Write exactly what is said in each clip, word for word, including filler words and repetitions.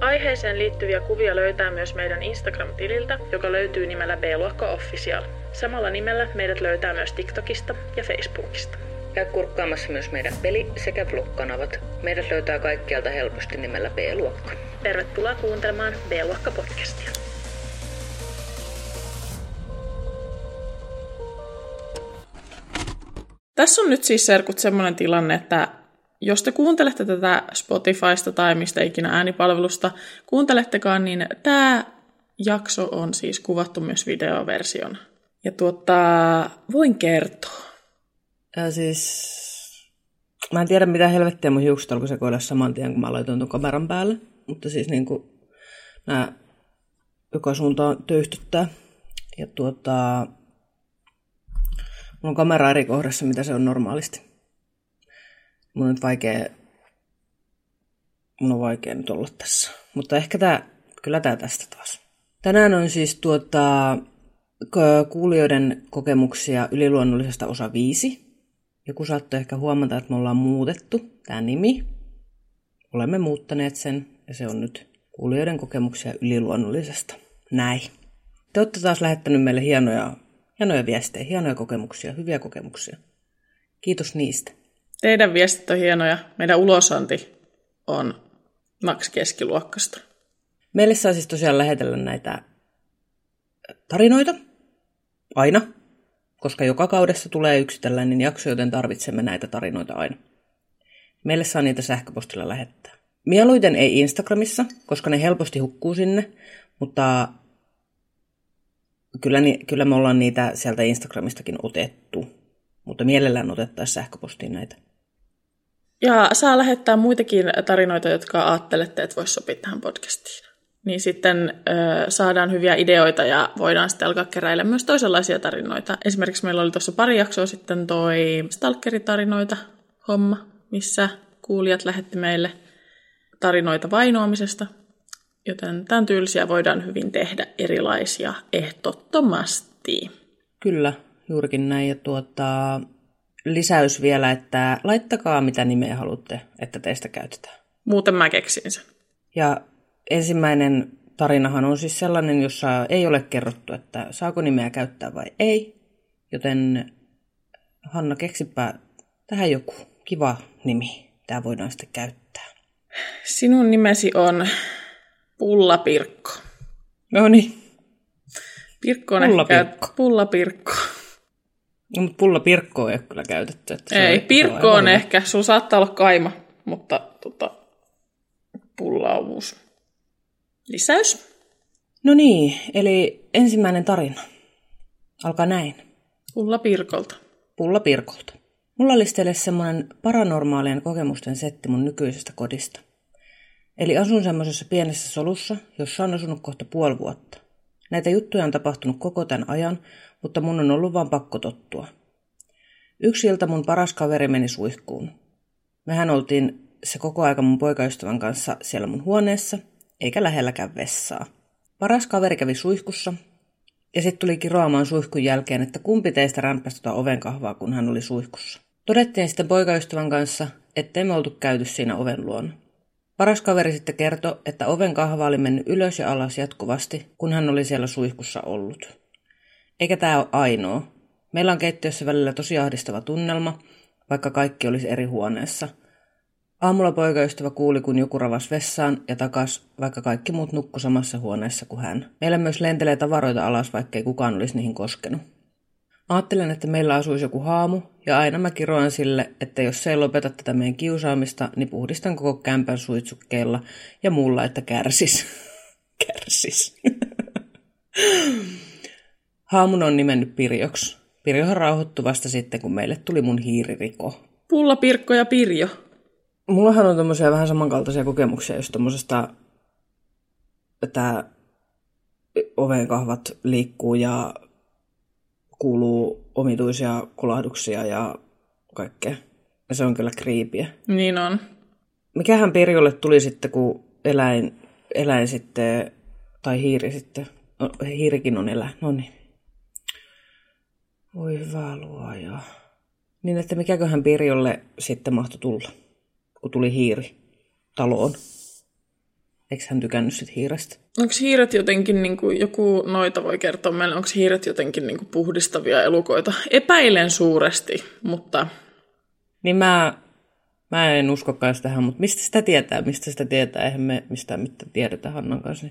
Aiheeseen liittyviä kuvia löytää myös meidän Instagram-tililtä, joka löytyy nimellä B-luokka Official. Samalla nimellä meidät löytää myös TikTokista ja Facebookista. Käy kurkkaamassa myös meidän peli- sekä vlog-kanavat. Meidät löytää kaikkialta helposti nimellä B-luokka. Tervetuloa kuuntelemaan B-luokka podcastia. Tässä on nyt siis serkut semmoinen tilanne, että jos te kuuntelette tätä Spotifysta tai mistä ikinä äänipalvelusta kuuntelettekaan, niin tämä jakso on siis kuvattu myös videoversiona. Ja tuota, voin kertoa. Ja siis, mä en tiedä mitä helvettiä mun hiukset alkoi sekoida saman tien, kun mä laitoin ton kameran päälle. Mutta siis niin kuin, nää joka suuntaan töyhtyttää. Ja tuota, mun on kamera eri kohdassa, mitä se on normaalisti. Mun on nyt vaikea, mun on vaikea nyt olla tässä. Mutta ehkä tää, kyllä tää tästä taas. Tänään on siis tuota, kuulijoiden kokemuksia yliluonnollisesta osa viisi. Joku saattoi ehkä huomata, että me ollaan muutettu tää nimi. Olemme muuttaneet sen ja se on nyt kuulijoiden kokemuksia yliluonnollisesta. Näin. Te olette taas lähettänyt meille hienoja, hienoja viestejä, hienoja kokemuksia, hyviä kokemuksia. Kiitos niistä. Teidän viestit on hienoja. Meidän ulosanti on Max keskiluokkasta. Meille saa siis tosiaan lähetellä näitä tarinoita aina, koska joka kaudessa tulee yksi tällainen jakso, joten tarvitsemme näitä tarinoita aina. Meille saa niitä sähköpostilla lähettää. Mieluiten ei Instagramissa, koska ne helposti hukkuu sinne, mutta kyllä, ni, kyllä me ollaan niitä sieltä Instagramistakin otettu. Mutta mielellään otettaisiin sähköpostiin näitä. Ja saa lähettää muitakin tarinoita, jotka ajattelette, että voisi sopia tähän podcastiin. Niin sitten ö, saadaan hyviä ideoita ja voidaan sitten alkaa keräillä myös toisenlaisia tarinoita. Esimerkiksi meillä oli tuossa pari jaksoa sitten toi stalkeritarinoita homma, missä kuulijat lähetti meille tarinoita vainoamisesta. Joten tämän tyylisiä voidaan hyvin tehdä erilaisia ehdottomasti. Kyllä. Juurikin näin. Ja tuota, lisäys vielä, että laittakaa mitä nimeä haluatte, että teistä käytetään. Muuten mä keksin sen. Ja ensimmäinen tarinahan on siis sellainen, jossa ei ole kerrottu, että saako nimeä käyttää vai ei. Joten Hanna, keksipä tähän joku kiva nimi. Tää voidaan sitten käyttää. Sinun nimesi on Pullapirkko. No niin. Pirkko on Pullapirkko. Ehkä Pullapirkko. No, mutta Pullapirkkoa ei ole kyllä käytetty. Että ei, Pirkko on ehkä. Sulla saattaa olla kaima, mutta tota, pulla on uusi lisäys. No niin, eli ensimmäinen tarina. Alkaa näin. Pullapirkolta. Pullapirkolta. Mulla olisi teille semmoinen paranormaalien kokemusten setti mun nykyisestä kodista. Eli asun semmoisessa pienessä solussa, jossa on asunut kohta puoli vuotta. Näitä juttuja on tapahtunut koko tämän ajan, mutta mun on ollut vaan pakko tottua. Yksi ilta mun paras kaveri meni suihkuun. Mehän oltiin se koko aika mun poikaystävän kanssa siellä mun huoneessa, eikä lähelläkään vessaa. Paras kaveri kävi suihkussa, ja sitten tuli kiroamaan suihkun jälkeen, että kumpi teistä rämpäsi tota ovenkahvaa, kun hän oli suihkussa. Todettiin sitten poikaystävän kanssa, ettei me oltu käyty siinä oven luona. Paras kaveri sitten kertoi, että oven kahva oli mennyt ylös ja alas jatkuvasti, kun hän oli siellä suihkussa ollut. Eikä tämä ole ainoa. Meillä on keittiössä välillä tosi ahdistava tunnelma, vaikka kaikki olisi eri huoneessa. Aamulla poikaystävä kuuli, kun joku ravasi vessaan ja takas, vaikka kaikki muut nukkui samassa huoneessa kuin hän. Meillä myös lentelee tavaroita alas, vaikkei kukaan olisi niihin koskenut. Ajattelen, että meillä asuisi joku haamu, ja aina mä kiroan sille, että jos ei lopeta tätä meidän kiusaamista, niin puhdistan koko kämpän suitsukkeilla ja muulla, että kärsis. Kärsis. Haamun on nimennyt Pirjoksi. Pirjohan rauhoittui vasta sitten, kun meille tuli mun hiiririko. Pullapirkko ja Pirjo. Mullahan on tommosia vähän samankaltaisia kokemuksia, jos tommosesta, että ovenkahvat liikkuu ja kuuluu omituisia kolahduksia ja kaikkea. Ja se on kyllä creepyä. Niin on. Mikähän Pirjolle tuli sitten, kun eläin, eläin sitten, tai hiiri sitten, no, hiirikin on eläin, no niin. Voi hyvä luoja. Niin, että mikäköhän Pirjolle sitten mahtoi tulla, kun tuli hiiri taloon. Eikö hän tykännyt sitten hiirestä? Onko hiiret jotenkin, niin kuin, joku noita voi kertoa meille, onko hiiret jotenkin niin kuin puhdistavia elukoita? Epäilen suuresti, mutta... Niin mä, mä en uskokaan tähän, mutta mistä sitä tietää? Mistä sitä tietää? Eihän me mistään mitään tiedetä Hannan kanssa.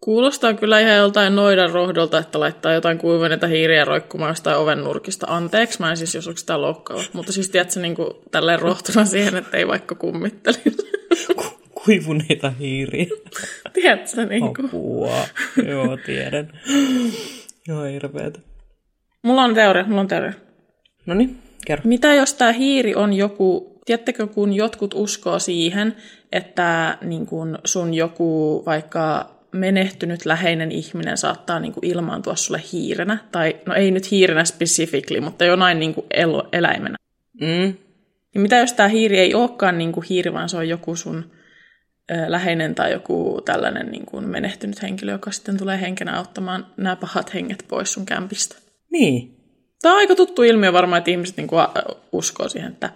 Kuulostaa kyllä ihan joltain noidan rohdolta, että laittaa jotain kuivuneita hiiriä roikkumaan jostain oven nurkista. Anteeksi, mä en siis jos onko sitä loukkaava. Mutta siis tiedätkö niin kuin tälleen rohtuna siihen, että ei vaikka kummittelisi. Ku- kuivuneita hiiriä. Tiedätkö niin kuin? Apua. Joo, tiedän. Joo, hirveetä. Mulla on teoria, mulla on teoria. Noniin. Kerro. Mitä jos tämä hiiri on joku, tiedättekö kun jotkut uskoo siihen, että niin kun sun joku vaikka menehtynyt läheinen ihminen saattaa niin kun ilmaantua sulle hiirenä, tai no ei nyt hiirenä specifically, mutta jonain niin kun el- eläimenä. Mm. Ja mitä jos tämä hiiri ei olekaan niin kun hiiri, vaan se on joku sun ö, läheinen tai joku tällainen niin kun menehtynyt henkilö, joka sitten tulee henkenä auttamaan nämä pahat henget pois sun kämpistä. Niin. Tämä on aika tuttu ilmiö varmaan, että ihmiset niinku uskoo siihen, että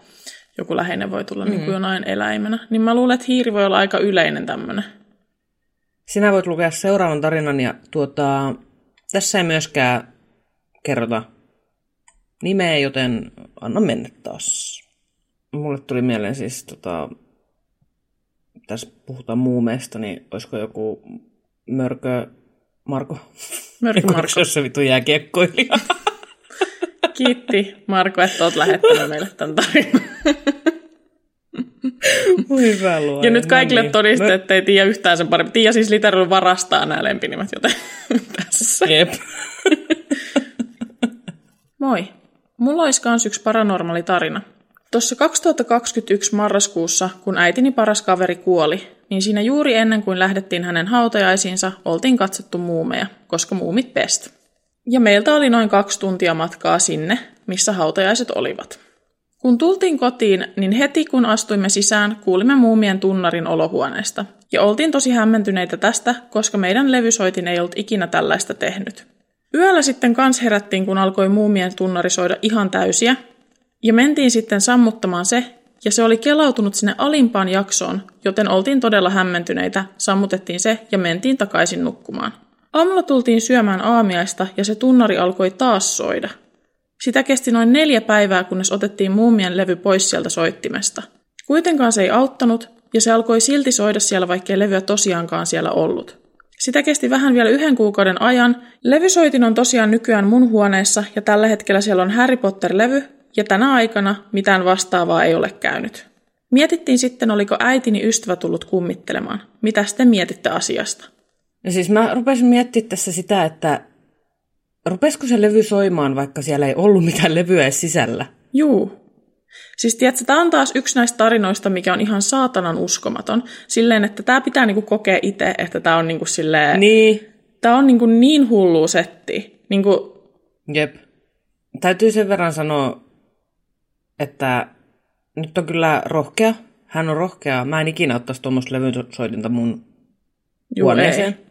joku läheinen voi tulla mm. niinku jonain eläimenä. Niin mä luulen, että hiiri voi olla aika yleinen tämmöinen. Sinä voit lukea seuraavan tarinan ja tuota, tässä ei myöskään kerrota nimeä, joten anna mennä taas. Mulle tuli mieleen siis, tota, tässä puhutaan muumeista, niin olisiko joku Mörkö-Marko? Mörkö-Marko. Se vittu jääkiekkoilija. Kiitti, Marko, että oot lähettänyt meille tämän tarinan. Hyvä luoja. Ja nyt kaikille todiste, että ei Tiia yhtään sen paremmin. Tiia siis literally varastaa nämä lempinimet, joten tässä. Jep. Moi. Mulla olisi kans yksi paranormaali tarina. Tuossa kaksituhattakaksikymmentäyksi marraskuussa, kun äitini paras kaveri kuoli, niin siinä juuri ennen kuin lähdettiin hänen hautajaisiinsa, oltiin katsottu muumeja, koska muumit best. Ja meiltä oli noin kaksi tuntia matkaa sinne, missä hautajaiset olivat. Kun tultiin kotiin, niin heti kun astuimme sisään, kuulimme muumien tunnarin olohuoneesta. Ja oltiin tosi hämmentyneitä tästä, koska meidän levysoitin ei ollut ikinä tällaista tehnyt. Yöllä sitten kans herättiin, kun alkoi muumien tunnari soida ihan täysiä. Ja mentiin sitten sammuttamaan se, ja se oli kelautunut sinne alimpaan jaksoon, joten oltiin todella hämmentyneitä, sammutettiin se ja mentiin takaisin nukkumaan. Aamulla tultiin syömään aamiaista ja se tunnari alkoi taas soida. Sitä kesti noin neljä päivää, kunnes otettiin muumien levy pois sieltä soittimesta. Kuitenkaan se ei auttanut ja se alkoi silti soida siellä, vaikkei levyä tosiaankaan siellä ollut. Sitä kesti vähän vielä yhden kuukauden ajan. Levysoitin on tosiaan nykyään mun huoneessa ja tällä hetkellä siellä on Harry Potter-levy ja tänä aikana mitään vastaavaa ei ole käynyt. Mietittiin sitten, oliko äitini ystävä tullut kummittelemaan. Mitäs te mietitte asiasta? No siis mä rupesin miettimään tässä sitä, että rupesiko se levy soimaan, vaikka siellä ei ollut mitään levyä edes sisällä? Juu. Siis tiedätkö, tämä on taas yksi näistä tarinoista, mikä on ihan saatanan uskomaton. Silleen, että tämä pitää niinku kokea itse, että tämä on niinku silleen... Niin. Tämä on niinku niin hullu setti. Niinku... Jep. Täytyy sen verran sanoa, että nyt on kyllä rohkea. Hän on rohkea. Mä en ikinä ottaisi tuommoista levysoidinta mun huoneeseen. Juu, ei.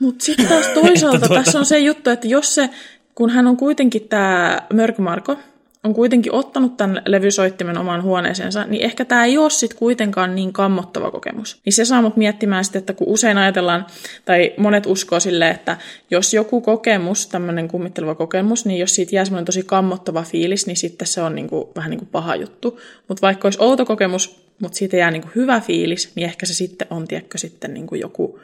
Mutta sitten taas toisaalta tuota... tässä on se juttu, että jos se, kun hän on kuitenkin tämä Mörkö-Marko, on kuitenkin ottanut tämän levysoittimen omaan huoneeseensa, niin ehkä tämä ei ole sitten kuitenkaan niin kammottava kokemus. Niin se saa mut miettimään sitten, että kun usein ajatellaan, tai monet uskoo silleen, että jos joku kokemus, tämmöinen kummitteleva kokemus, niin jos siitä jää semmoinen tosi kammottava fiilis, niin sitten se on niinku, vähän niin kuin paha juttu. Mutta vaikka olisi outo kokemus, mutta siitä jää niinku hyvä fiilis, niin ehkä se sitten on, tiedätkö, sitten niinku joku...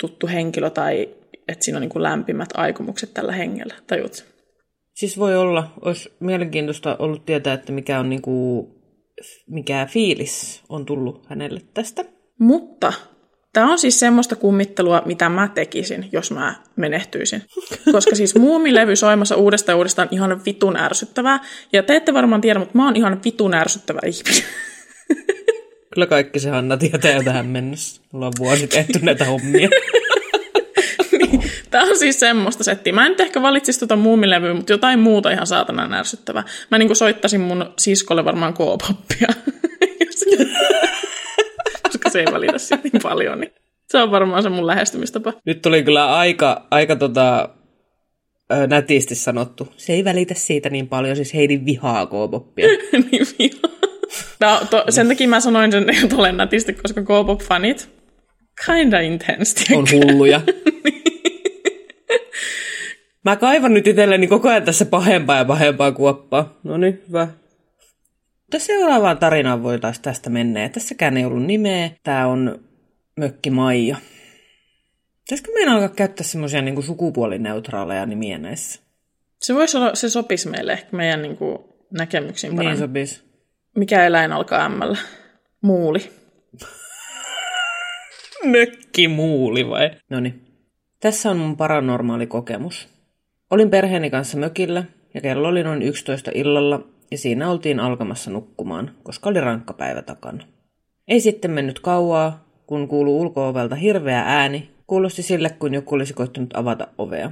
tuttu henkilö tai että siinä on niin kuin lämpimät aikomukset tällä hengellä, tajuutko? Siis voi olla. Olisi mielenkiintoista ollut tietää, että mikä, on niin kuin, mikä fiilis on tullut hänelle tästä. Mutta tämä on siis semmoista kummittelua, mitä mä tekisin, jos mä menehtyisin. Koska siis muumilevy soimassa uudestaan uudestaan ihan vitun ärsyttävää. Ja te ette varmaan tiedä, mutta mä oon ihan vitun ärsyttävä ihminen. Kyllä kaikki se Hanna tietää jo tähän mennessä. Ollaan vuosi tehty näitä hommia. Niin, Tää on siis semmoista settiä. Mä en nyt ehkä valitsisi tota muumilevyä, mutta jotain muuta ihan saatanan ärsyttävää. Mä niinku soittasin mun siskolle varmaan k-poppia. Koska se ei valita siitä niin paljon, niin se on varmaan se mun lähestymistapa. Nyt tuli kyllä aika, aika tota, nätisti sanottu. Se ei välitä siitä niin paljon, siis Heidi vihaa k-poppia. Niin vihaa. No, to, sen takia mä sanoin sen, että olen nätisti, koska k-pop-fanit kinda intense. On hulluja. Mä kaivan nyt itselleni koko ajan tässä pahempaa ja pahempaa kuoppaa. No niin, hyvä. Mutta seuraavaan tarinaan voitaisiin tästä mennä. Tässäkään ei ollut nimeä. Tää on Mökki Maija. Pitäisikö meidän alkaa käyttää semmoisia niinku sukupuolineutraaleja nimiä näissä? Se voisi olla, se sopisi meille ehkä meidän niinku näkemyksiin paremmin. Niin sopisi. Mikä eläin alkaa ämmällä? Muuli. Mökki Muuli vai? Noniin. Tässä on mun paranormaali kokemus. Olin perheeni kanssa mökillä ja kello oli noin yksitoista illalla ja siinä oltiin alkamassa nukkumaan, koska oli rankka päivä takana. Ei sitten mennyt kauaa, kun kuului ulko-ovelta hirveä ääni, kuulosti sille, kuin joku olisi koittanut avata ovea.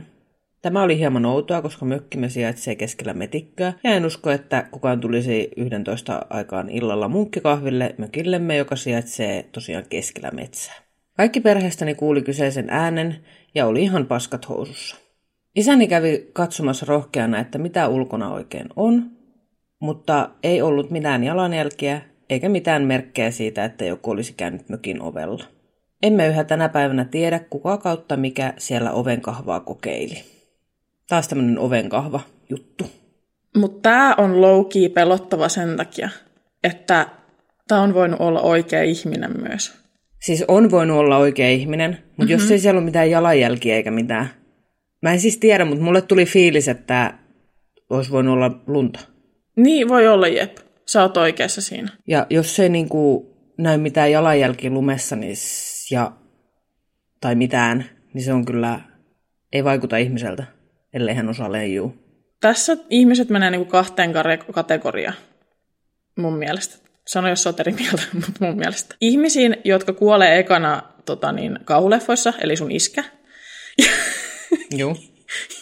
Tämä oli hieman outoa, koska mökkimme sijaitsee keskellä metikköä ja en usko, että kukaan tulisi yksitoista aikaan illalla munkkikahville mökillemme, joka sijaitsee tosiaan keskellä metsää. Kaikki perheestäni kuuli kyseisen äänen ja oli ihan paskat housussa. Isäni kävi katsomassa rohkeana, että mitä ulkona oikein on, mutta ei ollut mitään jalanjälkiä eikä mitään merkkejä siitä, että joku olisi käynyt mökin ovella. Emme yhä tänä päivänä tiedä, kuka kautta mikä siellä ovenkahvaa kokeili. Taas tämmöinen ovenkahva juttu. Mutta tämä on low-key pelottava sen takia, että tämä on voinut olla oikea ihminen myös. Siis on voinut olla oikea ihminen, mutta mm-hmm. jos ei siellä ole mitään jalanjälkiä eikä mitään. Mä en siis tiedä, mutta mulle tuli fiilis, että olisi voinut olla lunta. Niin, voi olla, jep. Sä oot oikeassa siinä. Ja jos ei niinku näy mitään jalanjälkiä lumessa niin ja, tai mitään, niin se on kyllä, ei vaikuta ihmiseltä, ellei hän osaa leijuu. Tässä ihmiset menee niinku kahteen kategoriaan mun mielestä. Sano, jos olet eri mieltä, mutta mun mielestä. Ihmisiin, jotka kuolee ekana tota niin, kauhuleffoissa, eli sun iskä. Joo.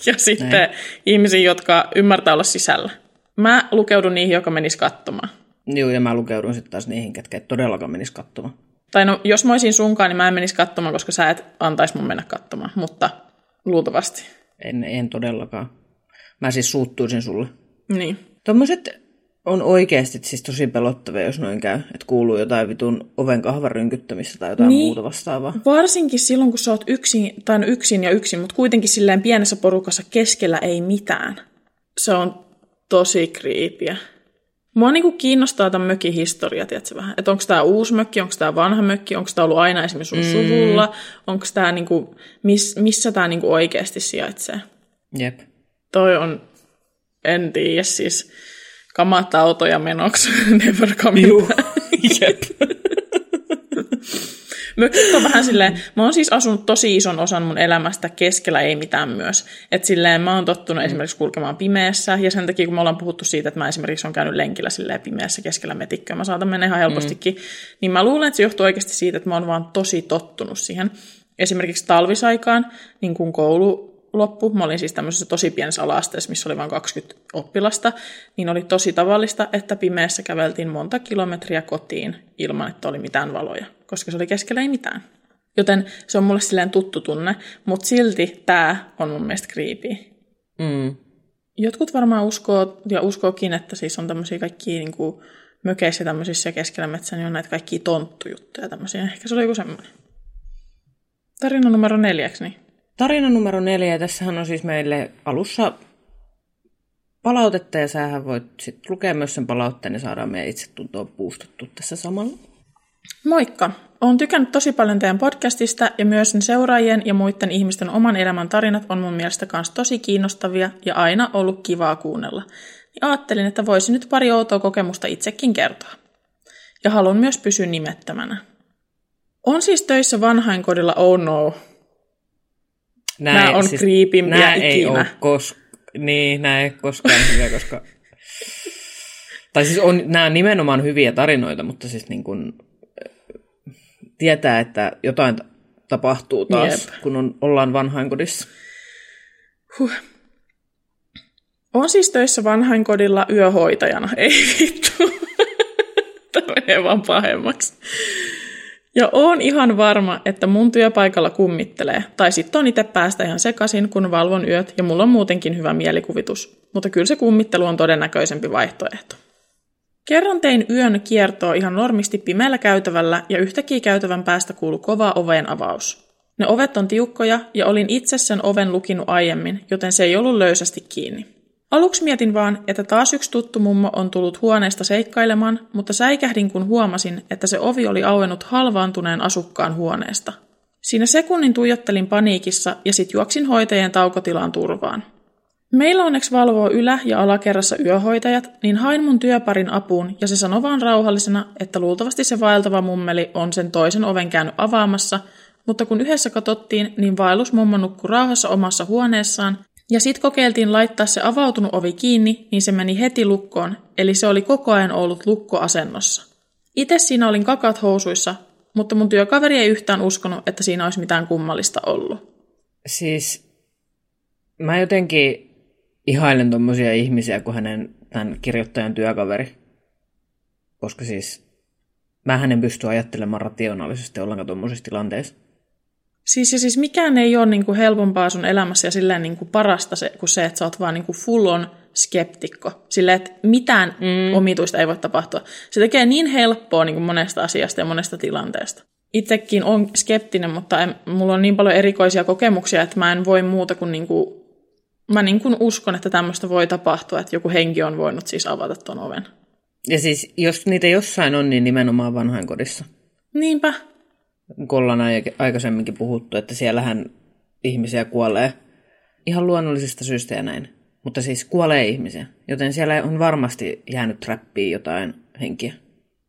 Ja sitten näin. Ihmisiä, jotka ymmärtää olla sisällä. Mä lukeudun niihin, joka menisi katsomaan. Joo, ja mä lukeudun sitten taas niihin, ketkä ei todellakaan menisi katsomaan. Tai no, jos mä olisin sunkaan, niin mä en menisi katsomaan, koska sä et antaisi mun mennä katsomaan, mutta luultavasti. En, en todellakaan. Mä siis suuttuisin sulle. Niin. Tuommoiset on oikeasti siis tosi pelottavia, jos noin käy, että kuuluu jotain vitun oven kahvan rynkyttämistä tai jotain niin, muuta vastaavaa. Varsinkin silloin, kun sä oot yksin, tai no yksin ja yksin, mutta kuitenkin silleen pienessä porukassa keskellä ei mitään. Se on tosi kriipiä. Mua niinku kiinnostaa tämän mökin historia, tiedätkö vähän? Että onko tämä uusi mökki, onko tämä vanha mökki, onko tämä ollut aina esimerkiksi sun mm. suvulla, onko tämä niinku, miss, missä tämä niinku oikeasti sijaitsee. Jep. Toi on, en tiedä siis. Kamat autoja menoksi, never coming back. Mökit on vähän silleen, mä oon siis asunut tosi ison osan mun elämästä keskellä, ei mitään myös. Että silleen mä oon tottunut mm. esimerkiksi kulkemaan pimeässä, ja sen takia kun me ollaan puhuttu siitä, että mä esimerkiksi oon käynyt lenkillä silleen pimeässä keskellä metikköä, mä saatan mennä ihan helpostikin, mm. niin mä luulen, että se johtuu oikeasti siitä, että mä oon vaan tosi tottunut siihen. Esimerkiksi talvisaikaan, niin kun koulu loppu. Mä olin siis tämmöisessä tosi pienessä ala-asteessa, missä oli vain kaksikymmentä oppilasta, niin oli tosi tavallista, että pimeässä käveltiin monta kilometriä kotiin ilman, että oli mitään valoja, koska se oli keskellä ei mitään. Joten se on mulle silleen tuttu tunne, mutta silti tää on mun mielestä creepy. Mm. Jotkut varmaan uskoo, ja uskookin, että siis on tämmöisiä kaikkia niin kuin mökeissä tämmöisissä ja keskellä metsä, niin on näitä kaikkia tonttujuttuja tämmöisiä. Ehkä se oli joku semmoinen. Tarina numero neljäksi, niin. Tarina numero neljä, ja tässähän on siis meille alussa palautetta, ja sähän voit sitten lukea myös sen palautteen, niin saadaan meidän itsetuntoa puustattua tässä samalla. Moikka! Olen tykännyt tosi paljon teidän podcastista, ja myös sen seuraajien ja muiden ihmisten oman elämän tarinat on mun mielestä myös tosi kiinnostavia, ja aina ollut kivaa kuunnella. Niin ajattelin, että voisin nyt pari outoa kokemusta itsekin kertoa. Ja haluan myös pysyä nimettömänä. Olen siis töissä vanhainkodilla, oh no. Nämä, nämä on siis, kriipimpiä nämä ikinä. Ei ole kos- niin, nämä ei koskaan hyviä, koska... Tai siis on, nämä on nimenomaan hyviä tarinoita, mutta siis niin kuin tietää, että jotain tapahtuu taas, Jep. kun on, ollaan vanhainkodissa. Huh. Olen siis töissä vanhainkodilla yöhoitajana. Ei vittu. Tämä menee vaan pahemmaksi. Ja olen ihan varma, että mun työpaikalla kummittelee. Tai sitten on itse päästä ihan sekaisin, kun valvon yöt ja mulla on muutenkin hyvä mielikuvitus. Mutta kyllä se kummittelu on todennäköisempi vaihtoehto. Kerran tein yön kiertoa ihan normisti pimeällä käytävällä ja yhtäkkiä käytävän päästä kuului kova oven avaus. Ne ovet on tiukkoja ja olin itse sen oven lukinut aiemmin, joten se ei ollut löysästi kiinni. Aluksi mietin vaan, että taas yksi tuttu mummo on tullut huoneesta seikkailemaan, mutta säikähdin kun huomasin, että se ovi oli auennut halvaantuneen asukkaan huoneesta. Siinä sekunnin tuijottelin paniikissa ja sit juoksin hoitajien taukotilaan turvaan. Meillä onneksi valvoo ylä- ja alakerrassa yöhoitajat, niin hain mun työparin apuun ja se sanoi vaan rauhallisena, että luultavasti se vaeltava mummeli on sen toisen oven käynyt avaamassa, mutta kun yhdessä katsottiin, niin vaellusmummo nukkui rauhassa omassa huoneessaan ja sit kokeiltiin laittaa se avautunut ovi kiinni, niin se meni heti lukkoon, eli se oli koko ajan ollut lukkoasennossa. Itse siinä olin kakat housuissa, mutta mun työkaveri ei yhtään uskonut, että siinä olisi mitään kummallista ollut. Siis mä jotenkin ihailen tommosia ihmisiä kuin hänen tämän kirjoittajan työkaveri. Koska siis mähän en pysty ajattelemaan rationaalisesti ollenkaan tommosissa tilanteissa. Siis ja siis mikään ei ole niinku helpompaa sun elämässä ja silleen niinku parasta se, kuin se, että sä oot vaan niinku full on skeptikko. Silleen, että mitään mm. omituista ei voi tapahtua. Se tekee niin helppoa niinku monesta asiasta ja monesta tilanteesta. Itsekin olen skeptinen, mutta en, mulla on niin paljon erikoisia kokemuksia, että mä en voi muuta kuin niinku Mä niin kuin uskon, että tämmöistä voi tapahtua, että joku henki on voinut siis avata ton oven. Ja siis, jos niitä jossain on, niin nimenomaan vanhainkodissa. Niinpä. Kun ollaan aikaisemminkin puhuttu, että siellähän ihmisiä kuolee ihan luonnollisista syistä ja näin. Mutta siis kuolee ihmisiä, joten siellä on varmasti jäänyt räppiin jotain henkiä,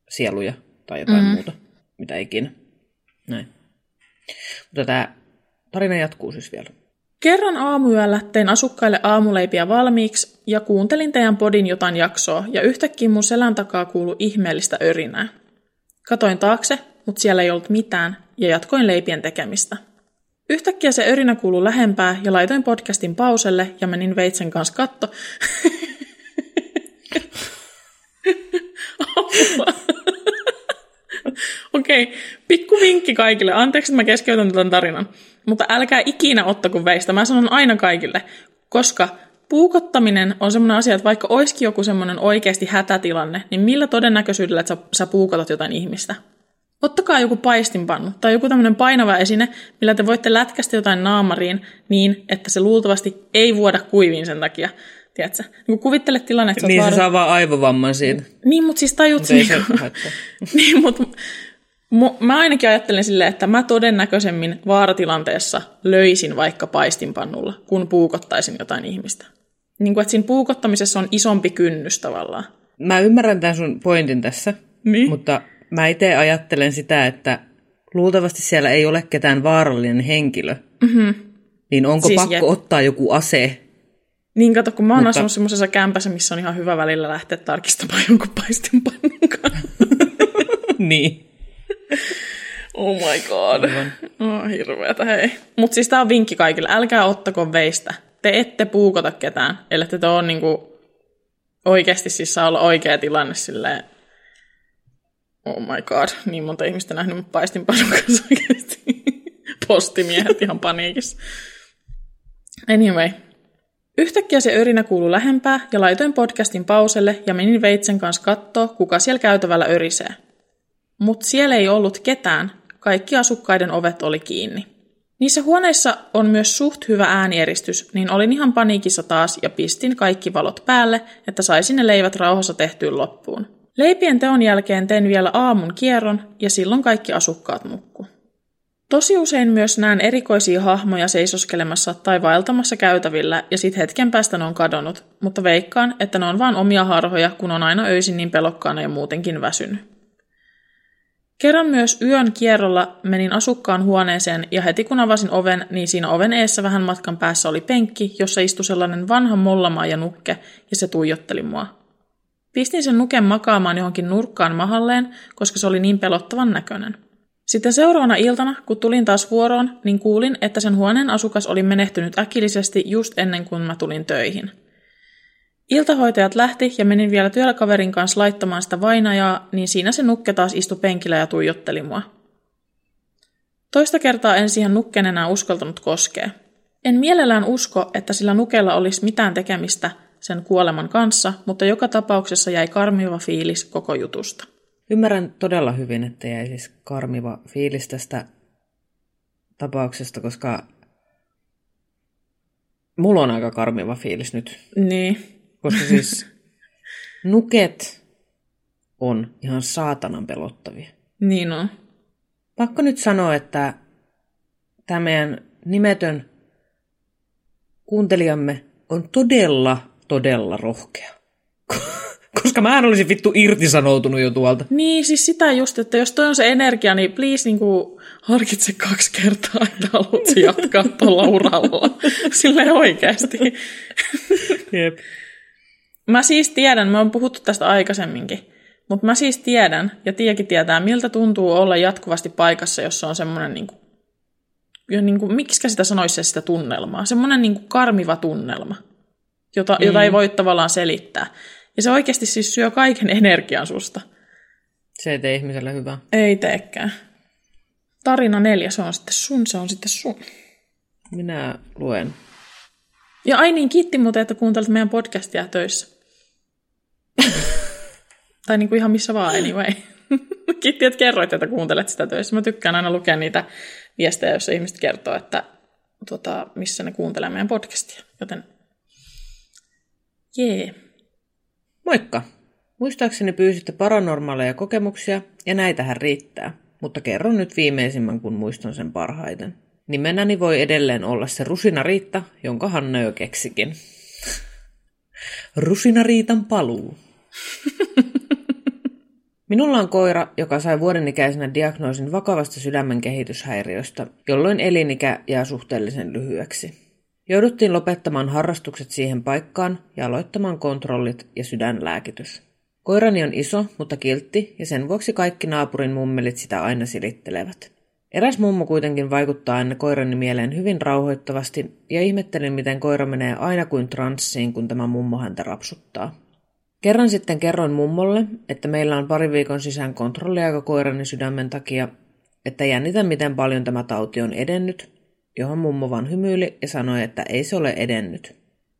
sieluja tai jotain mm. muuta, mitä ikinä. Näin. Mutta tämä tarina jatkuu siis vielä. Kerran aamuyöllä tein asukkaille aamuleipiä valmiiksi ja kuuntelin teidän podin jotain jaksoa ja yhtäkkiä mun selän takaa kuului ihmeellistä örinää. Katoin taakse, mutta siellä ei ollut mitään ja jatkoin leipien tekemistä. Yhtäkkiä se örinä kuului lähempää ja laitoin podcastin pauselle ja menin veitsen kanssa katto. Okei, okay. Pikku vinkki kaikille. Anteeksi, että mä keskeytän tämän tarinan. Mutta älkää ikinä ottako veistä. Mä sanon aina kaikille, koska puukottaminen on semmoinen asia, että vaikka oiskin joku semmoinen oikeasti hätätilanne, niin millä todennäköisyydellä, että sä, sä puukotat jotain ihmistä? Ottakaa joku paistinpannu tai joku tämmöinen painava esine, millä te voitte lätkästä jotain naamariin niin, että se luultavasti ei vuoda kuiviin sen takia. Tiedätkö? Niin kuvittele tilanne, että sä niin, vaara... se saa vaan aivovamman siitä. Niin, mutta siis tajut siihen. Niin, mutta... Mä ainakin ajattelen silleen, että mä todennäköisemmin vaaratilanteessa löisin vaikka paistinpannulla, kun puukottaisin jotain ihmistä. Niin kuin, että siinä puukottamisessa on isompi kynnys tavallaan. Mä ymmärrän tämän sun pointin tässä, niin? Mutta mä itse ajattelen sitä, että luultavasti siellä ei ole ketään vaarallinen henkilö. Mm-hmm. Niin onko siis pakko jep. ottaa joku ase? Niin kato, kun mä oon mutta... asunut semmoisessa kämpässä, missä on ihan hyvä välillä lähteä tarkistamaan jonkun paistinpannun kanssa. Niin. Oh my god. Oh, hirveätä, hei. Mutta siis tää on vinkki kaikille. Älkää ottako veistä. Te ette puukota ketään, ellei te ole niinku oikeasti siis saa olla oikea tilanne silleen. Oh my god. Niin monta ihmistä nähnyt, mutta paistin paljon kanssa oikeasti. Postimiehet ihan paniikissa. Anyway. Yhtäkkiä se örinä kuului lähempää ja laitoin podcastin pauselle ja menin veitsen kanssa kattoo, kuka siellä käytävällä örisee. Mutta siellä ei ollut ketään, kaikki asukkaiden ovet oli kiinni. Niissä huoneissa on myös suht hyvä äänieristys, niin olin ihan paniikissa taas ja pistin kaikki valot päälle, että saisin ne leivät rauhassa tehtyyn loppuun. Leipien teon jälkeen tein vielä aamun kierron ja silloin kaikki asukkaat nukkuu. Tosi usein myös näen erikoisia hahmoja seisoskelemassa tai vaeltamassa käytävillä ja sit hetken päästä ne on kadonnut, mutta veikkaan, että ne on vaan omia harhoja, kun on aina öisin niin pelokkaana ja muutenkin väsynyt. Kerran myös yön kierrolla menin asukkaan huoneeseen ja heti kun avasin oven, niin siinä oven eessä vähän matkan päässä oli penkki, jossa istui sellainen vanha mollamaaja nukke ja se tuijotteli mua. Pistin sen nuken makaamaan johonkin nurkkaan mahalleen, koska se oli niin pelottavan näköinen. Sitten seuraavana iltana, kun tulin taas vuoroon, niin kuulin, että sen huoneen asukas oli menehtynyt äkillisesti just ennen kuin mä tulin töihin. Iltahoitajat lähti ja menin vielä työkaverin kanssa laittamaan sitä vainajaa, niin siinä se nukke taas istui penkillä ja tuijotteli mua. Toista kertaa en siihen nukkeen enää uskaltanut koskea. En mielellään usko, että sillä nukella olisi mitään tekemistä sen kuoleman kanssa, mutta joka tapauksessa jäi karmiva fiilis koko jutusta. Ymmärrän todella hyvin, että jäi siis karmiva fiilis tästä tapauksesta, koska mulla on aika karmiva fiilis nyt. Niin. Koska siis nuket on ihan saatanan pelottavia. Niin on. Pakko nyt sanoa, että tämä meidän nimetön kuuntelijamme on todella, todella rohkea. Koska mä en olisi vittu irtisanoutunut jo tuolta. Niin, siis sitä just, että jos toi on se energia, niin please niinku harkitse kaksi kertaa, että haluat jatkaa tuolla uralla. Silleen oikeasti. Jep. Mä siis tiedän, mä oon puhuttu tästä aikaisemminkin, mutta mä siis tiedän, ja Tiiäkin tietää, miltä tuntuu olla jatkuvasti paikassa, jossa on semmoinen, niinku, niinku, miksikä sitä sanoisi sitä tunnelmaa, semmoinen niinku karmiva tunnelma, jota, mm. jota ei voi tavallaan selittää. Ja se oikeasti siis syö kaiken energian susta. Se ei tee ihmiselle hyvää. Ei teekään. Tarina neljä, se on sitten sun, se on sitten sun. Minä luen. Ja ai niin, kiitti muuten, että kuuntelit meidän podcastia töissä. Tai niin kuin ihan missä vaan, anyway. Kiitti, että kerroit, että kuuntelet sitä töissä. Mä tykkään aina lukea niitä viestejä, joissa ihmiset kertoo, että tota, missä ne kuuntelee meidän podcastia. Joten, jee. Yeah. Moikka! Muistaakseni pyysitte paranormaaleja kokemuksia, ja näitähän riittää, mutta kerron nyt viimeisimmän, kun muistan sen parhaiten. Nimenäni voi edelleen olla se Rusinariitta, jonka Hanna jo keksikin. Rusinariitan paluu. Minulla on koira, joka sai vuodenikäisenä diagnoosin vakavasta sydämen kehityshäiriöstä, jolloin elinikä jää suhteellisen lyhyeksi. Jouduttiin lopettamaan harrastukset siihen paikkaan ja aloittamaan kontrollit ja sydänlääkitys. Koirani on iso, mutta kiltti, ja sen vuoksi kaikki naapurin mummelit sitä aina silittelevät. Eräs mummo kuitenkin vaikuttaa aina koirani mieleen hyvin rauhoittavasti, ja ihmettelin, miten koira menee aina kuin transsiin, kun tämä mummo häntä rapsuttaa. Kerran sitten kerroin mummolle, että meillä on pari viikon sisään kontrolliaika koirani sydämen takia, että jännitän, miten paljon tämä tauti on edennyt, johon mummo vaan hymyili ja sanoi, että ei se ole edennyt.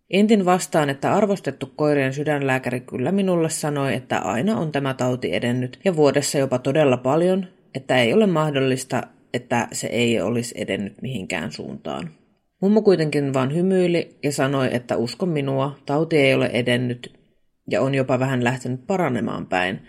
Entin vastaan, että arvostettu koirien sydänlääkäri kyllä minulle sanoi, että aina on tämä tauti edennyt ja vuodessa jopa todella paljon, että ei ole mahdollista, että se ei olisi edennyt mihinkään suuntaan. Mummo kuitenkin vaan hymyili ja sanoi, että usko minua, tauti ei ole edennyt ja on jopa vähän lähtenyt paranemaan päin,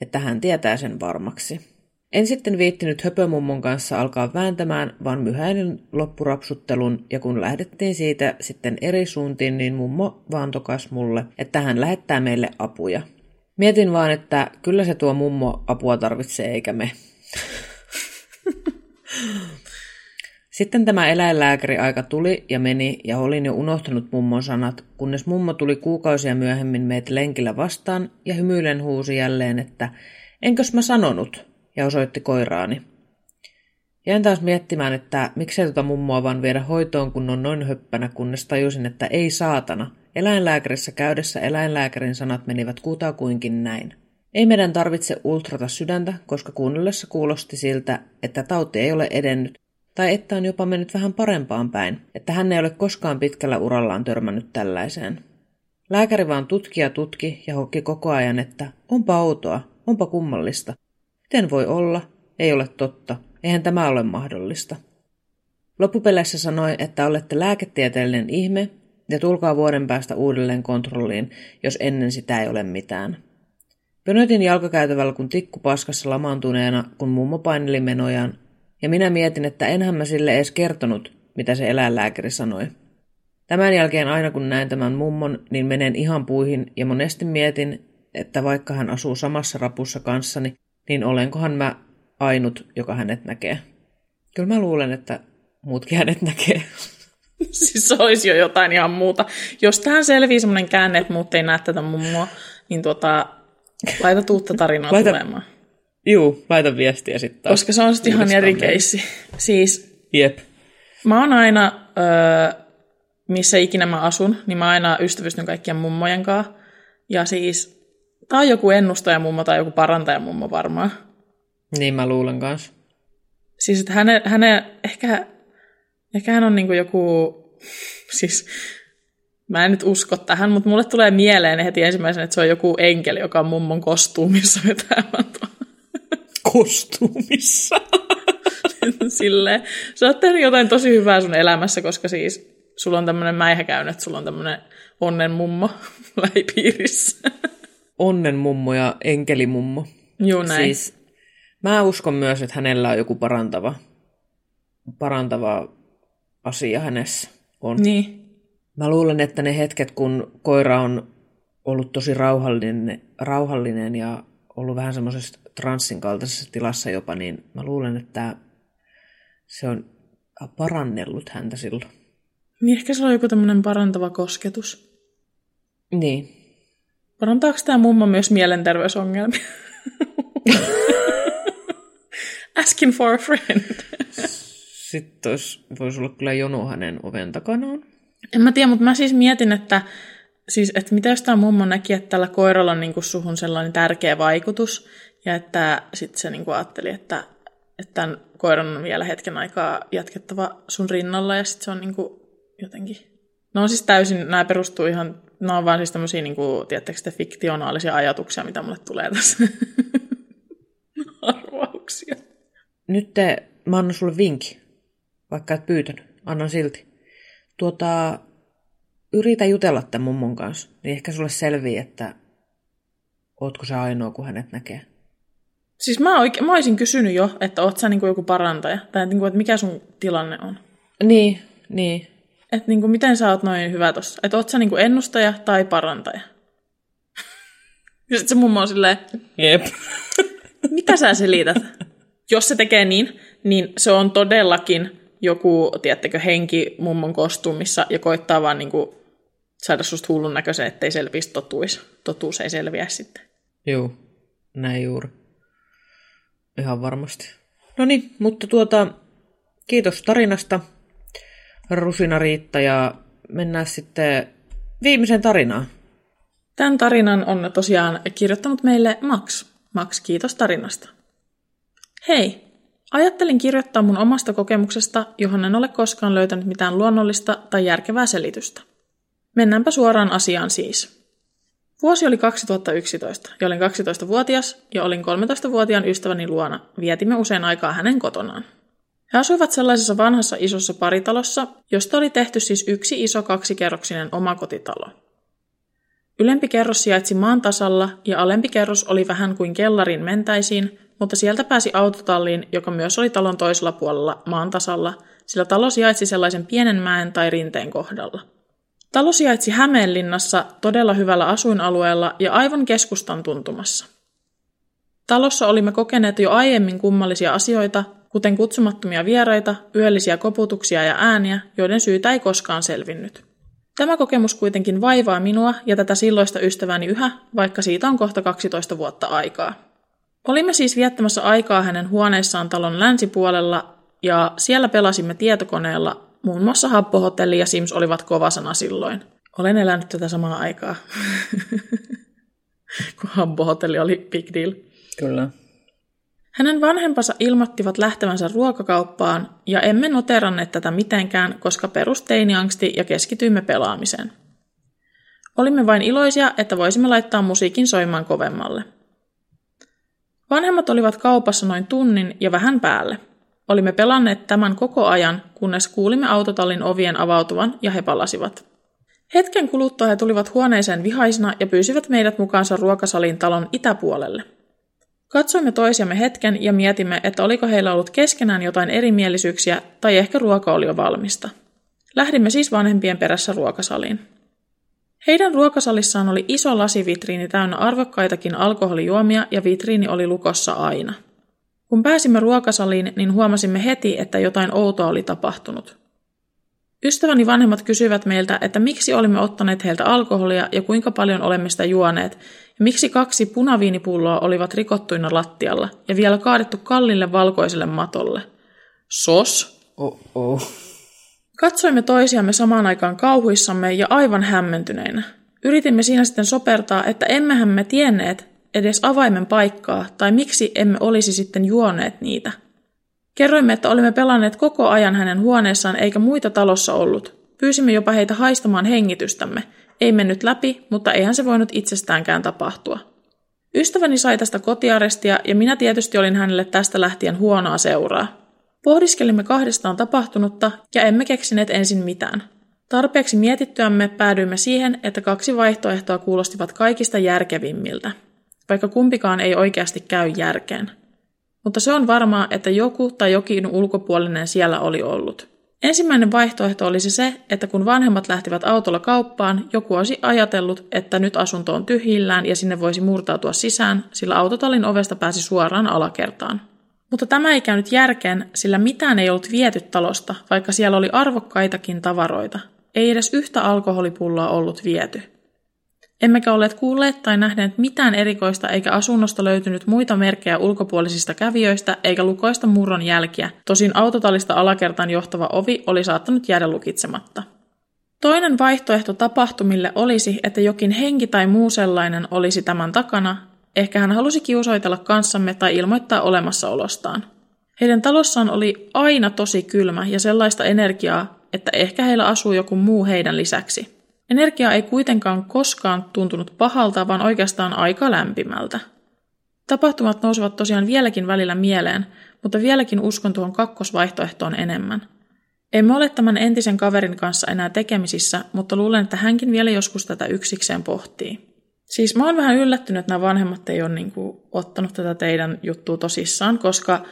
että hän tietää sen varmaksi. En sitten viittinyt höpömummon kanssa alkaa vääntämään, vaan myhäilin loppurapsuttelun, ja kun lähdettiin siitä sitten eri suuntiin, niin mummo vaan tokas mulle, että hän lähettää meille apuja. Mietin vaan, että kyllä se tuo mummo apua tarvitsee, eikä me. Sitten tämä eläinlääkäriaika tuli ja meni, ja olin jo unohtanut mummon sanat, kunnes mummo tuli kuukausia myöhemmin meitä lenkillä vastaan, ja hymyilen huusi jälleen, että enkös mä sanonut? Ja osoitti koiraani. Jäin taas miettimään, että miksei tuota mummoa vaan viedä hoitoon, kun on noin höppänä, kunnes tajusin, että ei saatana. Eläinlääkärissä käydessä eläinlääkärin sanat menivät kutakuinkin näin. Ei meidän tarvitse ultrata sydäntä, koska kuunnellessa kuulosti siltä, että tauti ei ole edennyt, tai että on jopa mennyt vähän parempaan päin, että hän ei ole koskaan pitkällä urallaan törmännyt tällaiseen. Lääkäri vaan tutki ja tutki ja hoki koko ajan, että onpa outoa, onpa kummallista. Miten voi olla? Ei ole totta. Eihän tämä ole mahdollista. Loppupeleissä sanoi, että olette lääketieteellinen ihme ja tulkaa vuoden päästä uudelleen kontrolliin, jos ennen sitä ei ole mitään. Pönötin jalkakäytävällä kun tikku paskassa lamaantuneena, kun mummo paineli menojaan, ja minä mietin, että enhän mä sille edes kertonut, mitä se eläinlääkäri sanoi. Tämän jälkeen aina kun näen tämän mummon, niin menen ihan puihin ja monesti mietin, että vaikka hän asuu samassa rapussa kanssani, niin olenkohan mä ainut, joka hänet näkee. Kyllä mä luulen, että muutkin hänet näkee. Siis se olisi jo jotain ihan muuta. Jos tähän selvii semmoinen käänne, että muut ei näe tätä mummoa, niin tuota, laita uutta tarinaa laita, tulemaan. Juu, laita viestiä sitten. Koska se on sitten ihan eri keissi. Siis, jep. Mä oon aina, öö, missä ikinä mä asun, niin mä aina ystävystyn kaikkien mummojen kanssa. Ja siis, tää on joku ennustajamummo tai joku parantajamummo varmaan. Niin mä luulen kanssa. Siis, että häne, häne ehkä, ehkä hän on niinku joku, siis, mä en nyt usko tähän, mutta mulle tulee mieleen heti ensimmäisenä, että se on joku enkeli, joka on mummon kostuumissa vetää mantua. Kostuumissa? Silleen. Sä oot tehnyt jotain tosi hyvää sun elämässä, koska siis sulla on tämmönen mäihäkäynnät, sulla on tämmönen onnen mummo lähipiirissä. Onnen mummo ja enkelimummo. Juu, näin. Siis, mä uskon myös, että hänellä on joku parantava, parantava asia hänessä on. Niin. Mä luulen, että ne hetket, kun koira on ollut tosi rauhallinen, rauhallinen ja ollut vähän semmoisessa transsin kaltaisessa tilassa jopa, niin mä luulen, että se on parannellut häntä silloin. Niin ehkä se on joku tämmöinen parantava kosketus. Niin. Parantaako tämä mummo myös mielenterveysongelmia? Asking for a friend. Sitten olisi, voisi olla kyllä jono hänen oven takanaan. En mä tiedä, mutta mä siis mietin, että, siis, että mitä jos tämä mummo näki, että tällä koiralla on niinku suhun sellainen tärkeä vaikutus, ja että sitten se niinku ajatteli, että, että tämän koiran on vielä hetken aikaa jatkettava sun rinnalla, ja sitten se on niinku jotenkin... No on siis täysin, nämä perustuu ihan, nämä on vaan siis tämmöisiä, niinku, tiedättekö te, fiktionaalisia ajatuksia, mitä mulle tulee tässä arvauksia. Nyt te, mä annan sulle vinkin, vaikka et pyytänyt, annan silti. Tuota, yritä jutella tämän mummon kanssa, niin ehkä sulle selvii, että ootko sä ainoa, kun hänet näkee. Siis mä, oike- mä olisin kysynyt jo, että oot sä niinku joku parantaja, tai niinku, että mikä sun tilanne on. Niin, niin. Että niinku, miten sä oot noin hyvä tossa, että oot sä niinku ennustaja tai parantaja. Ja sit se mummo on silleen, jep. Mitä sä selität? Jos se tekee niin, niin se on todellakin... joku, tiedättekö, henki mummon kostuumissa ja koittaa vaan niinku saada susta hullun näköisen, ettei selviisi totuus. Totuus ei selviä sitten. Joo, näin juuri. Ihan varmasti. No niin, mutta tuota, kiitos tarinasta, Rusinariitta, ja mennään sitten viimeiseen tarinaan. Tämän tarinan on tosiaan kirjoittanut meille Max. Max, kiitos tarinasta. Hei! Ajattelin kirjoittaa mun omasta kokemuksesta, johon en ole koskaan löytänyt mitään luonnollista tai järkevää selitystä. Mennäänpä suoraan asiaan siis. Vuosi oli kaksituhattayksitoista, ja olin kaksitoistavuotias ja olin kolmetoistavuotiaan ystäväni luona. Vietimme usein aikaa hänen kotonaan. He asuivat sellaisessa vanhassa isossa paritalossa, josta oli tehty siis yksi iso kaksikerroksinen omakotitalo. Ylempi kerros sijaitsi maan tasalla ja alempi kerros oli vähän kuin kellarin mentäisiin, mutta sieltä pääsi autotalliin, joka myös oli talon toisella puolella maan tasalla, sillä talo sijaitsi sellaisen pienen mäen tai rinteen kohdalla. Talo sijaitsi Hämeenlinnassa todella hyvällä asuinalueella ja aivan keskustan tuntumassa. Talossa olimme kokeneet jo aiemmin kummallisia asioita, kuten kutsumattomia vieraita, yöllisiä koputuksia ja ääniä, joiden syytä ei koskaan selvinnyt. Tämä kokemus kuitenkin vaivaa minua ja tätä silloista ystäväni yhä, vaikka siitä on kohta kaksitoista vuotta aikaa. Olimme siis viettämässä aikaa hänen huoneessaan talon länsipuolella, ja siellä pelasimme tietokoneella. Muun muassa Habbo-hotelli ja Sims olivat kova sana silloin. Olen elänyt tätä samaa aikaa, kun Habbo-hotelli oli big deal. Kyllä. Hänen vanhempansa ilmoittivat lähtevänsä ruokakauppaan, ja emme noteranneet tätä mitenkään, koska perusteiniangsti ja keskityimme pelaamiseen. Olimme vain iloisia, että voisimme laittaa musiikin soimaan kovemmalle. Vanhemmat olivat kaupassa noin tunnin ja vähän päälle. Olimme pelanneet tämän koko ajan, kunnes kuulimme autotallin ovien avautuvan ja he palasivat. Hetken kuluttua he tulivat huoneeseen vihaisina ja pyysivät meidät mukaansa ruokasalin talon itäpuolelle. Katsoimme toisiamme hetken ja mietimme, että oliko heillä ollut keskenään jotain erimielisyyksiä tai ehkä ruoka oli jo valmista. Lähdimme siis vanhempien perässä ruokasaliin. Heidän ruokasalissaan oli iso lasivitriini täynnä arvokkaitakin alkoholijuomia ja vitriini oli lukossa aina. Kun pääsimme ruokasaliin, niin huomasimme heti, että jotain outoa oli tapahtunut. Ystäväni vanhemmat kysyivät meiltä, että miksi olimme ottaneet heiltä alkoholia ja kuinka paljon olemme sitä juoneet, ja miksi kaksi punaviinipulloa olivat rikottuina lattialla ja vielä kaadettu kallille valkoiselle matolle. Sos. Oh-oh. Katsoimme toisiamme samaan aikaan kauhuissamme ja aivan hämmentyneinä. Yritimme siinä sitten sopertaa, että emmehän me tienneet edes avaimen paikkaa tai miksi emme olisi sitten juoneet niitä. Kerroimme, että olimme pelanneet koko ajan hänen huoneessaan eikä muita talossa ollut. Pyysimme jopa heitä haistamaan hengitystämme. Ei mennyt läpi, mutta eihän se voinut itsestäänkään tapahtua. Ystäväni sai tästä kotiarestia ja minä tietysti olin hänelle tästä lähtien huonoa seuraa. Pohdiskelimme kahdestaan tapahtunutta ja emme keksineet ensin mitään. Tarpeeksi mietittyämme päädyimme siihen, että kaksi vaihtoehtoa kuulostivat kaikista järkevimmiltä, vaikka kumpikaan ei oikeasti käy järkeen. Mutta se on varmaa, että joku tai jokin ulkopuolinen siellä oli ollut. Ensimmäinen vaihtoehto olisi se, että kun vanhemmat lähtivät autolla kauppaan, joku olisi ajatellut, että nyt asunto on tyhjillään ja sinne voisi murtautua sisään, sillä autotallin ovesta pääsi suoraan alakertaan. Mutta tämä ei käynyt järkeen, sillä mitään ei ollut viety talosta, vaikka siellä oli arvokkaitakin tavaroita. Ei edes yhtä alkoholipulloa ollut viety. Emmekä olleet kuulleet tai nähneet mitään erikoista eikä asunnosta löytynyt muita merkkejä ulkopuolisista kävijöistä eikä lukoista murron jälkiä, tosin autotallista alakertaan johtava ovi oli saattanut jäädä lukitsematta. Toinen vaihtoehto tapahtumille olisi, että jokin henki tai muu sellainen olisi tämän takana, ehkä hän halusi kiusoitella kanssamme tai ilmoittaa olemassaolostaan. Heidän talossaan oli aina tosi kylmä ja sellaista energiaa, että ehkä heillä asuu joku muu heidän lisäksi. Energia ei kuitenkaan koskaan tuntunut pahalta, vaan oikeastaan aika lämpimältä. Tapahtumat nousevat tosiaan vieläkin välillä mieleen, mutta vieläkin uskon tuohon kakkosvaihtoehtoon enemmän. Emme ole tämän entisen kaverin kanssa enää tekemisissä, mutta luulen, että hänkin vielä joskus tätä yksikseen pohtii. Siis mä oon vähän yllättynyt, että nämä vanhemmat ei ole niin kuin ottanut tätä teidän juttua tosissaan, koska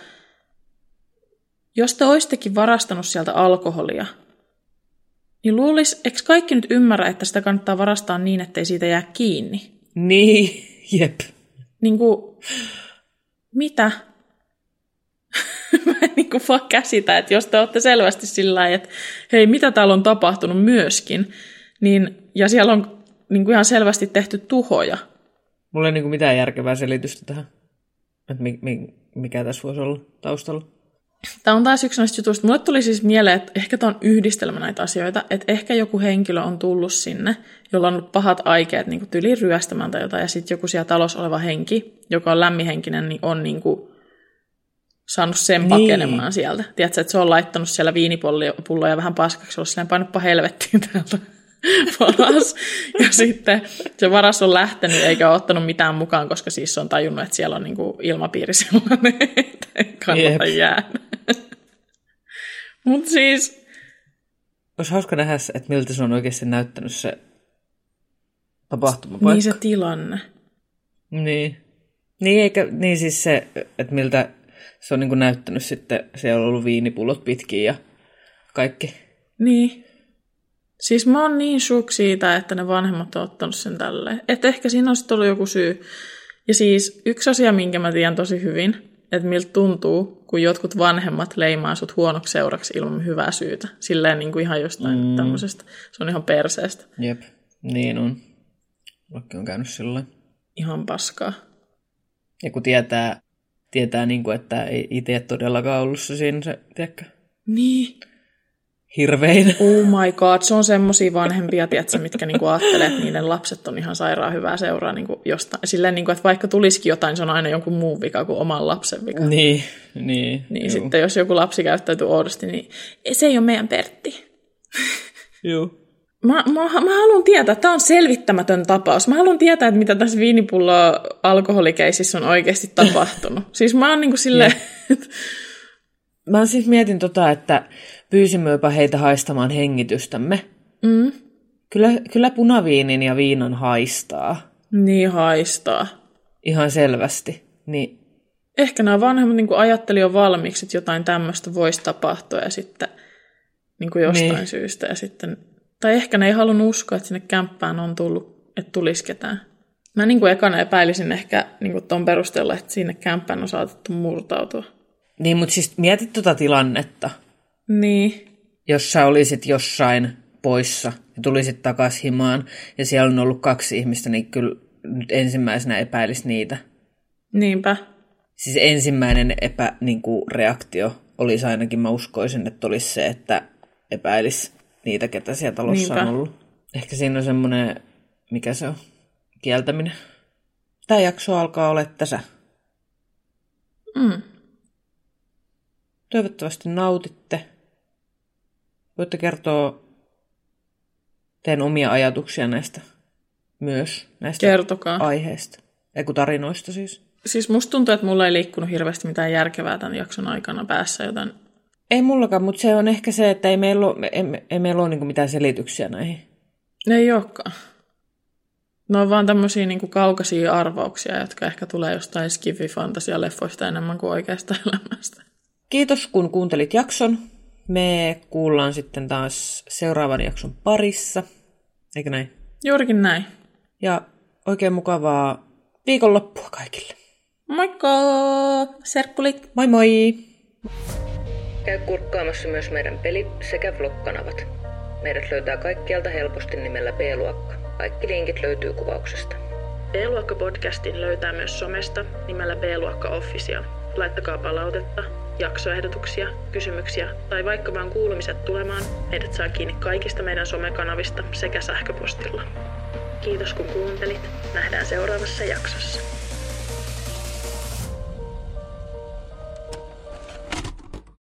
jos te oistekin varastanut sieltä alkoholia, niin luulisi, eikö kaikki nyt ymmärrä, että sitä kannattaa varastaa niin, ettei siitä jää kiinni? Niin, jep. Niin kuin, mitä? Mä en niin kuin vaan käsitä, että jos te olette selvästi sillä lailla, että hei, mitä täällä on tapahtunut myöskin, niin, ja siellä on niin kuin ihan selvästi tehty tuhoja. Mulla ei niin kuin mitään järkevää selitystä tähän, että mi- mi- mikä tässä voisi olla taustalla. Tämä on taas yksi näistä jutuista. Mulle tuli siis mieleen, että ehkä tämä on yhdistelmä näitä asioita, että ehkä joku henkilö on tullut sinne, jolla on ollut pahat aikeet niin kuin tyliin ryöstämään tai jotain, ja sitten joku siellä talossa oleva henki, joka on lämminhenkinen, niin on niin kuin saanut sen pakenemaan niin sieltä. Tiedätkö, että se on laittanut siellä viinipulloja vähän paskaksi, ollut silleen painoppa helvettiin täältä varas, ja sitten se varas on lähtenyt eikä ole ottanut mitään mukaan, koska siis se on tajunnut, että siellä on niin kuin ilmapiiri sellainen, että ei kannata yep. jäädä. Mutta siis olisi hauska nähdä, että miltä se on oikeasti näyttänyt se tapahtumapaikka. Niin se tilanne. Niin. Niin, eikä, niin siis se, että miltä se on niin kuin näyttänyt sitten, siellä on ollut viinipullot pitkin ja kaikki. Niin. Siis mä oon niin shook siitä, että ne vanhemmat on ottanut sen tälleen. Että ehkä siinä on sitten ollut joku syy. Ja siis yksi asia, minkä mä tiedän tosi hyvin, että miltä tuntuu, kun jotkut vanhemmat leimaa sut huonoksi seuraksi ilman hyvää syytä. Silleen niin kuin ihan jostain mm. tämmöisestä. Se on ihan perseestä. Jep, niin on. Lokki on käynyt silleen. Ihan paskaa. Ja kun tietää, tietää niin kuin, että ei itse todellakaan ollut se siinä, se, tiedätkö? Niin. Hirvein. Oh my god, se on semmosia vanhempia, tietsä, mitkä niinku ajattelee, että niiden lapset on ihan sairaan hyvää seuraa niinku jostain. Silleen, niinku, että vaikka tulisikin jotain, se on aina jonkun muun vika kuin oman lapsen vika. Niin, niin. Niin juu. Sitten jos joku lapsi käyttäytyy oudosti, niin se ei ole meidän Pertti. Joo. Mä, mä, mä haluan tietää, tää on selvittämätön tapaus. Mä haluan tietää, että mitä tässä viinipulloa alkoholikeisissä on oikeasti tapahtunut. Siis mä oon niinku silleen... Mä siis mietin tota, että pyysimme jopa heitä haistamaan hengitystämme. Mm. Kyllä, kyllä punaviinin ja viinan haistaa. Niin haistaa. Ihan selvästi. Niin. Ehkä nämä vanhemmat niin kuin ajatteli jo valmiiksi, että jotain tämmöistä voisi tapahtua ja sitten niin kuin jostain niin syystä. Ja sitten, tai ehkä ne ei halunnut uskoa, että sinne kämppään on tullut, että tulisi ketään. Mä niin kuin ekana epäilisin ehkä niin kuin ton perusteella, että sinne kämppään on saatettu murtautua. Niin, mutta siis mietit tuota tilannetta. Niin. jos sä olisit jossain poissa ja tulisit takaisin himaan ja siellä on ollut kaksi ihmistä, niin kyllä nyt ensimmäisenä epäilisi niitä. Niinpä. Siis ensimmäinen epä, niin kuin reaktio olisi ainakin, mä uskoisin, että olisi se, että epäilisi niitä, ketä siellä talossa Niinpä. On ollut. Ehkä siinä on semmoinen, mikä se on, kieltäminen. Tämä jakso alkaa olla tässä. Mm. Toivottavasti nautitte. Voitte kertoa teidän omia ajatuksia näistä myös, näistä Kertokaa. Aiheista. Eiku tarinoista siis. Siis musta tuntuu, että mulla ei liikkunut hirveästi mitään järkevää tämän jakson aikana päässä, joten... Ei mullakaan, mutta se on ehkä se, että ei meillä ole, ei, ei meillä ole niinku mitään selityksiä näihin. Ei olekaan. Ne on vaan tämmöisiä niinku kaukaisia arvauksia, jotka ehkä tulee jostain skifi-fantasialeffoista enemmän kuin oikeasta elämästä. Kiitos, kun kuuntelit jakson. Me kuullaan sitten taas seuraavan jakson parissa. Eikö näin? Juurikin näin. Ja oikein mukavaa viikonloppua kaikille. Moikka! Serkkulit! Moi moi! Käy kurkkaamassa myös meidän pelit sekä vlog-kanavat. Meidät löytää kaikkialta helposti nimellä B-luokka. Kaikki linkit löytyy kuvauksesta. B-luokka podcastin löytää myös somesta nimellä B-luokka Official. Laittakaa palautetta, jaksoehdotuksia, kysymyksiä tai vaikka vaan kuulumiset tulemaan. Meidät saa kiinni kaikista meidän somekanavista sekä sähköpostilla. Kiitos kun kuuntelit. Nähdään seuraavassa jaksossa.